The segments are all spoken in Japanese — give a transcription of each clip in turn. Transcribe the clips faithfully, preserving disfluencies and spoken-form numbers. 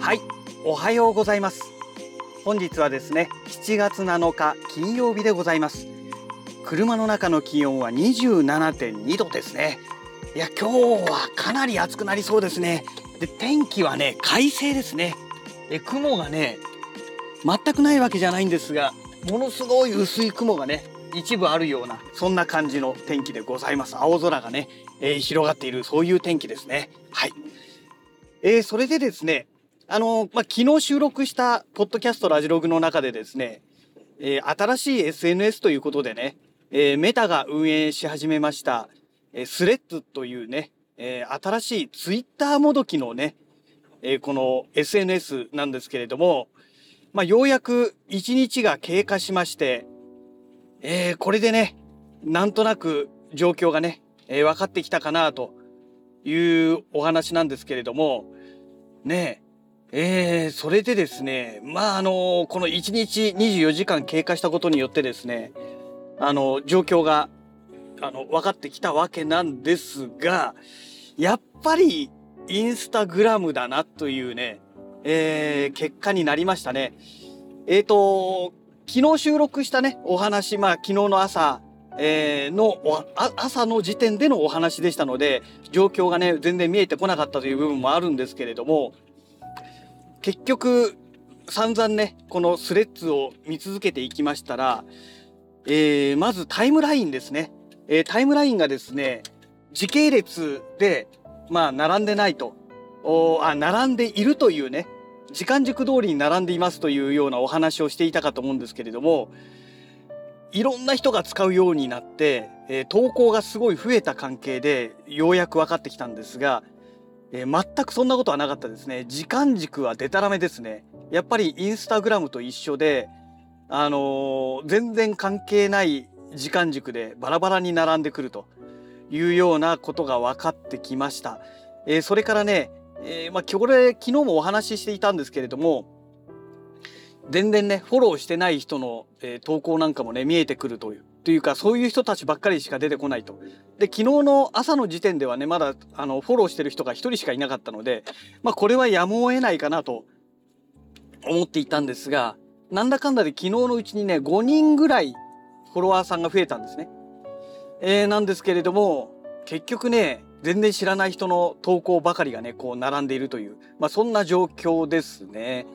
はい、おはようございます。本日はですね、しちがつなのか金曜日でございます。車の中の気温は にじゅうななてんにどですね。いや、今日はかなり暑くなりそうですね。で、天気はね、快晴ですね。え、雲がね、全くないわけじゃないんですが、ものすごい薄い雲がね、一部あるような、そんな感じの天気でございます。青空がね、えー、広がっている、そういう天気ですね。はい。えー、それでですね、あのー、まあ、昨日収録したポッドキャストラジログの中でですね、えー、新しい エスエヌエス ということでね、えー、メタが運営し始めました、えー、スレッズというね、えー、新しいツイッターもどきのね、えー、この エスエヌエス なんですけれども、まあ、ようやくいちにちが経過しまして、えー、これでね、なんとなく状況がね、えー、分かってきたかなというお話なんですけれども、ねえ、えー、それでですね、まあ、あの、このいちにちにじゅうよじかん経過したことによってですね、あの、状況が、あの、分かってきたわけなんですが、やっぱりインスタグラムだなというね、えー、結果になりましたね。えっと、昨日収録したね、お話、まあ昨日の朝、えー、の、朝の時点でのお話でしたので、状況がね、全然見えてこなかったという部分もあるんですけれども、結局、散々ね、このスレッズを見続けていきましたら、えー、まずタイムラインですね。えー、タイムラインがですね、時系列で、まあ並んでないと。おあ並んでいるというね、時間軸通りに並んでいますというようなお話をしていたかと思うんですけれども、いろんな人が使うようになって、えー、投稿がすごい増えた関係でようやく分かってきたんですが、えー、全くそんなことはなかったですね。時間軸はデタラメですね。やっぱりインスタグラムと一緒で、あのー、全然関係ない時間軸でバラバラに並んでくるというようなことが分かってきました。えー、それからね、えー、まあ、これ昨日もお話ししていたんですけれども、全然ね、フォローしてない人の、えー、投稿なんかもね、見えてくるという、というか、そういう人たちばっかりしか出てこないと。で、昨日の朝の時点ではね、まだ、あの、フォローしてる人が一人しかいなかったので、まあ、これはやむを得ないかなと思っていたんですが、なんだかんだで昨日のうちにね、ごにんぐらいフォロワーさんが増えたんですね。えー、なんですけれども、結局ね、全然知らない人の投稿ばかりがね、こう並んでいるという、まあそんな状況ですね。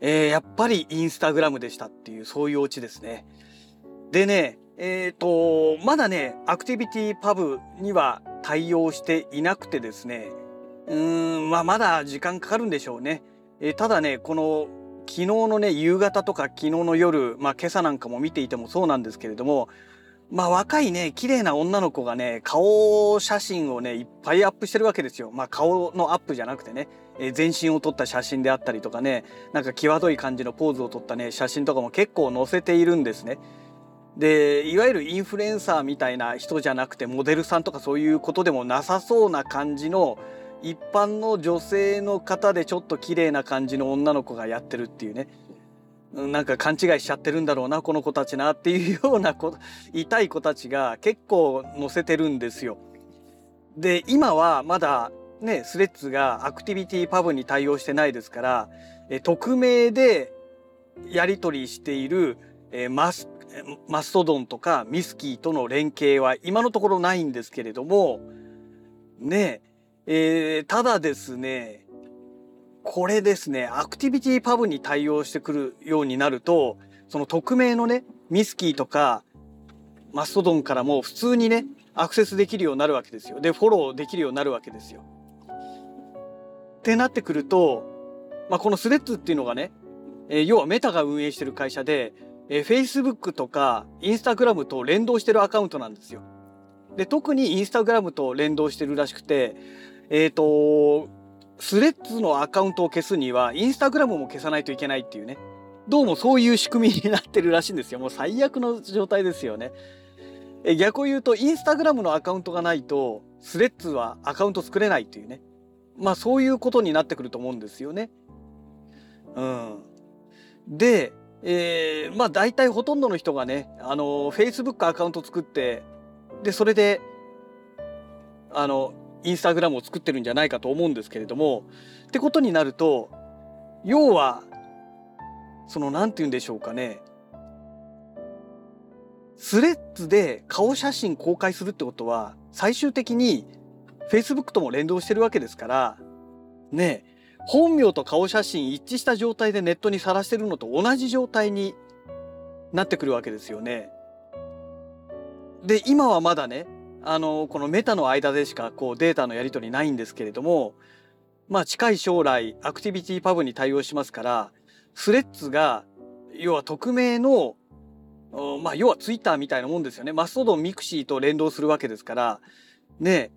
えー、やっぱりインスタグラムでしたっていう、そういうオチですね。でね、えっと、まだね、アクティビティパブには対応していなくてですね、うーん、まあまだ時間かかるんでしょうね。えー、ただね、この昨日のね、夕方とか昨日の夜、まあ今朝なんかも見ていてもそうなんですけれども、まあ若いね、綺麗な女の子がね、顔写真をね、いっぱいアップしてるわけですよ。まあ顔のアップじゃなくてね、えー、全身を撮った写真であったりとかね、なんか際どい感じのポーズを撮ったね、写真とかも結構載せているんですね。で、いわゆるインフルエンサーみたいな人じゃなくて、モデルさんとかそういうことでもなさそうな感じの、一般の女性の方でちょっと綺麗な感じの女の子がやってるっていうね。なんか勘違いしちゃってるんだろうな、この子たちなっていうような子、痛い子たちが結構載せてるんですよ。で、今はまだね、スレッズがアクティビティパブに対応してないですから、え匿名でやり取りしているえマス、マストドンとかミスキーとの連携は今のところないんですけれども、ね、えー、ただですね、これですね、アクティビティパブに対応してくるようになると、その匿名のね、ミスキーとかマストドンからも普通にね、アクセスできるようになるわけですよ。で、フォローできるようになるわけですよ。ってなってくると、まあ、このスレッズっていうのがね、えー、要はメタが運営してる会社で、えー、Facebook とか Instagram と連動してるアカウントなんですよ。で、特に Instagram と連動してるらしくて、えっと、スレッズのアカウントを消すにはインスタグラムも消さないといけないっていうね、どうもそういう仕組みになってるらしいんですよ。もう最悪の状態ですよね。え、逆を言うとインスタグラムのアカウントがないとスレッズはアカウント作れないっていうね、まあそういうことになってくると思うんですよね。うん。で、えー、まあ大体ほとんどの人がね、あの Facebook アカウント作って、でそれであのインスタグラムを作ってるんじゃないかと思うんですけれども、ってことになると、要はその何て言うんでしょうかね、スレッズで顔写真公開するってことは最終的に Facebook とも連動してるわけですからね、本名と顔写真一致した状態でネットにさらしてるのと同じ状態になってくるわけですよね。で今はまだね、あのこのメタの間でしかこうデータのやり取りないんですけれども、まあ近い将来アクティビティパブに対応しますから、スレッズが要は匿名の、まあ要はツイッターみたいなもんですよね。マストドン、ミクシーと連動するわけですからね、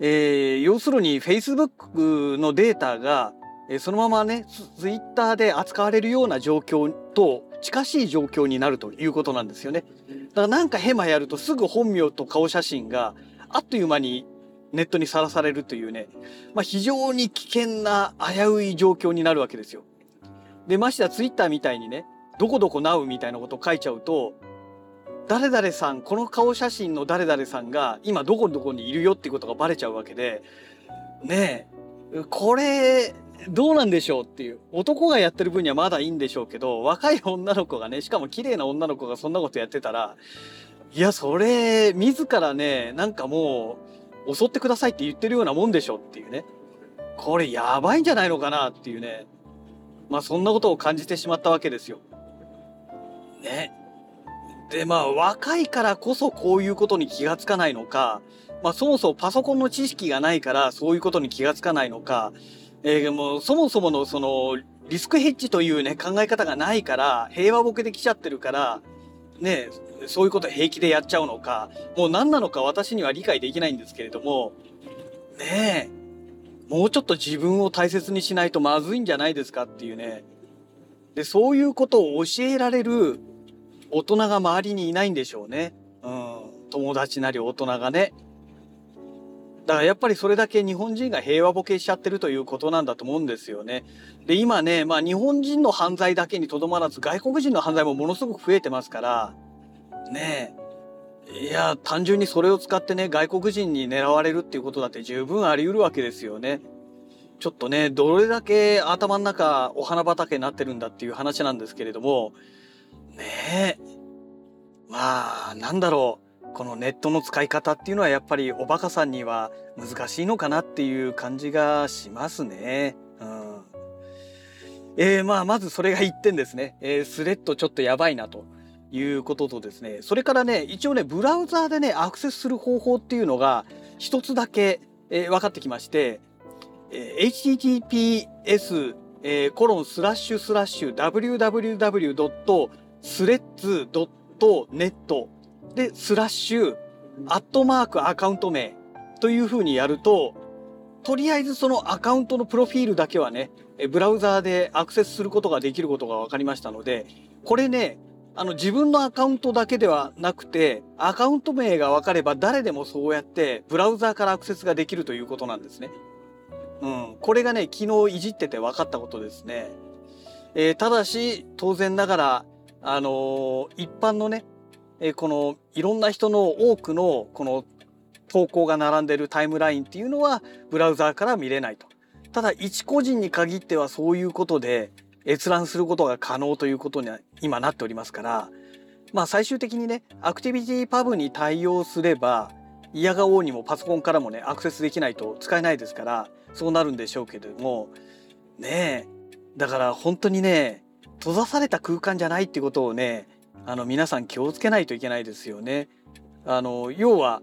えー、要するに Facebook のデータがそのままねツイッターで扱われるような状況と近しい状況になるということなんですよね。だからなんかヘマやるとすぐ本名と顔写真があっという間にネットにさらされるというね、まあ、非常に危険な危うい状況になるわけですよ。でましてやツイッターみたいにね、どこどこなうみたいなことを書いちゃうと、誰々さん、この顔写真の誰々さんが今どこどこにいるよっていうことがバレちゃうわけでね、えこれどうなんでしょうっていう。男がやってる分にはまだいいんでしょうけど、若い女の子がね、しかも綺麗な女の子がそんなことやってたら、いやそれ自らね、なんかもう襲ってくださいって言ってるようなもんでしょっていうね、これやばいんじゃないのかなっていうね、まあそんなことを感じてしまったわけですよ。ね。でまあ若いからこそこういうことに気がつかないのか、まあそもそもパソコンの知識がないからそういうことに気がつかないのか、えー、もうそもそものそのリスクヘッジというね考え方がないから平和ボケできちゃってるからね、そういうこと平気でやっちゃうのか、もう何なのか私には理解できないんですけれどもね、えもうちょっと自分を大切にしないとまずいんじゃないですかっていうね。でそういうことを教えられる大人が周りにいないんでしょうね。うん、友達なり大人がね。だからやっぱりそれだけ日本人が平和ボケしちゃってるということなんだと思うんですよね。で今ね、まあ日本人の犯罪だけにとどまらず外国人の犯罪もものすごく増えてますからねえ、いや単純にそれを使ってね外国人に狙われるっていうことだって十分あり得るわけですよね。ちょっとねどれだけ頭の中お花畑になってるんだっていう話なんですけれどもねえ、まあなんだろう、このネットの使い方っていうのはやっぱりおバカさんには難しいのかなっていう感じがしますね。うん、えー、まあまずそれがいってんですね。えー、スレッドちょっとやばいなということとですね、それからね一応ねブラウザーでねアクセスする方法っていうのが一つだけ、えー、分かってきまして、えー、エイチティーティーピーエス コロンスラッシュスラッシュ ダブリューダブリューダブリュー スレッズ .net でスラッシュアットマークアカウント名というふうにやると、とりあえずそのアカウントのプロフィールだけはねブラウザーでアクセスすることができることが分かりましたので、これねあの自分のアカウントだけではなくてアカウント名が分かれば誰でもそうやってブラウザーからアクセスができるということなんですね。うん、これがね昨日いじってて分かったことですね。えー、ただし当然ながらあのー、一般のね、えー、このいろんな人の多くのこの投稿が並んでるタイムラインっていうのはブラウザーから見れないと。ただ一個人に限ってはそういうことで閲覧することが可能ということには今なっておりますから、まあ最終的にねアクティビティパブに対応すれば嫌がおうにもパソコンからもねアクセスできないと使えないですからそうなるんでしょうけれどもねえ、だから本当にね閉ざされた空間じゃないってことをねあの皆さん気をつけないといけないですよね。あの要は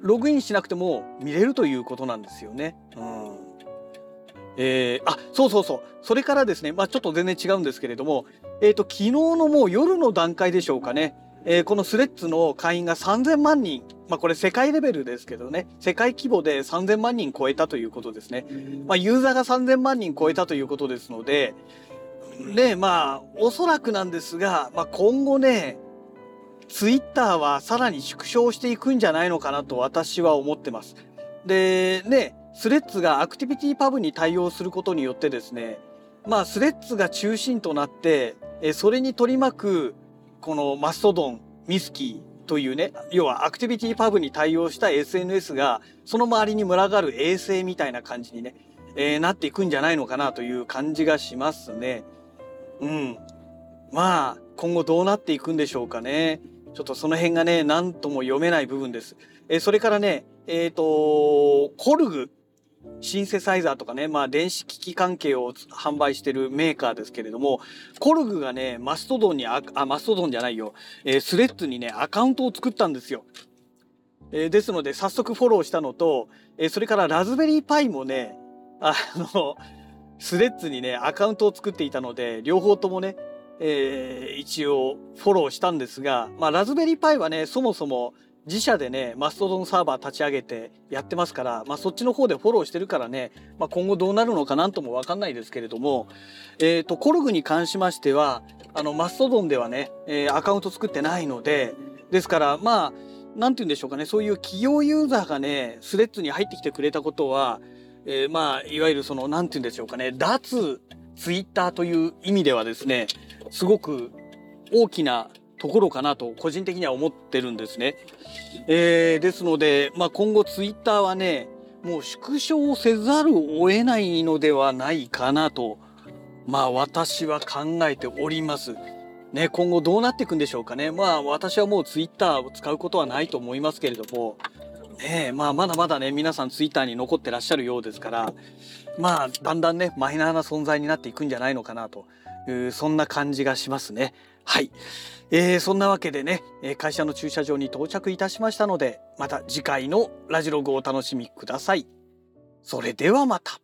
ログインしなくても見れるということなんですよね。うん、えー、あそうそうそう、それからですね、まあ、ちょっと全然違うんですけれども、えーと、昨日のもう夜の段階でしょうかね、えー、このスレッズの会員がさんぜんまんにん、まあ、これ世界レベルですけどね世界規模でさんぜんまんにん超えたということですね。まあ、ユーザーがさんぜんまんにん超えたということですのでね、まあおそらくなんですが、まあ、今後ねツイッターはさらに縮小していくんじゃないのかなと私は思ってます。でねスレッズがアクティビティパブに対応することによってですね、まあスレッズが中心となって、えー、それに取り巻くこのマストドン、ミスキーというね、要はアクティビティパブに対応した エスエヌエス がその周りに群がる衛星みたいな感じにね、えー、なっていくんじゃないのかなという感じがしますね。うん。まあ今後どうなっていくんでしょうかね。ちょっとその辺がね、何とも読めない部分です。えー、それからね、えっと、コルグ、シンセサイザーとかね、まあ電子機器関係を販売してるメーカーですけれども、コルグがね、マストドンにあ、あ、マストドンじゃないよ、えー、スレッズにね、アカウントを作ったんですよ。えー、ですので、早速フォローしたのと、えー、それからラズベリーパイもね、あの、スレッズにね、アカウントを作っていたので、両方ともね、えー、一応フォローしたんですが、まあラズベリーパイはね、そもそも自社でね、マストドンサーバー立ち上げてやってますから、まあそっちの方でフォローしてるからね、まあ今後どうなるのかなんともわかんないですけれども、えっと、コルグに関しましては、あの、マストドンではね、えー、アカウント作ってないので、ですから、まあ、なんて言うんでしょうかね、そういう企業ユーザーがね、スレッズに入ってきてくれたことは、えー、まあ、いわゆるその、なんて言うんでしょうかね、脱ツイッターという意味ではですね、すごく大きなところかなと個人的には思ってるんですね。えー、ですので、まあ、今後ツイッターはね、もう縮小をせざるを得ないのではないかなと、まあ私は考えております。ね、今後どうなっていくんでしょうかね。まあ私はもうツイッターを使うことはないと思いますけれども、ねえ、まあまだまだね、皆さんツイッターに残ってらっしゃるようですから、まあだんだんね、マイナーな存在になっていくんじゃないのかなという、そんな感じがしますね。はい。えー、そんなわけでね、会社の駐車場に到着いたしましたので、また次回のラジログをお楽しみください。それではまた。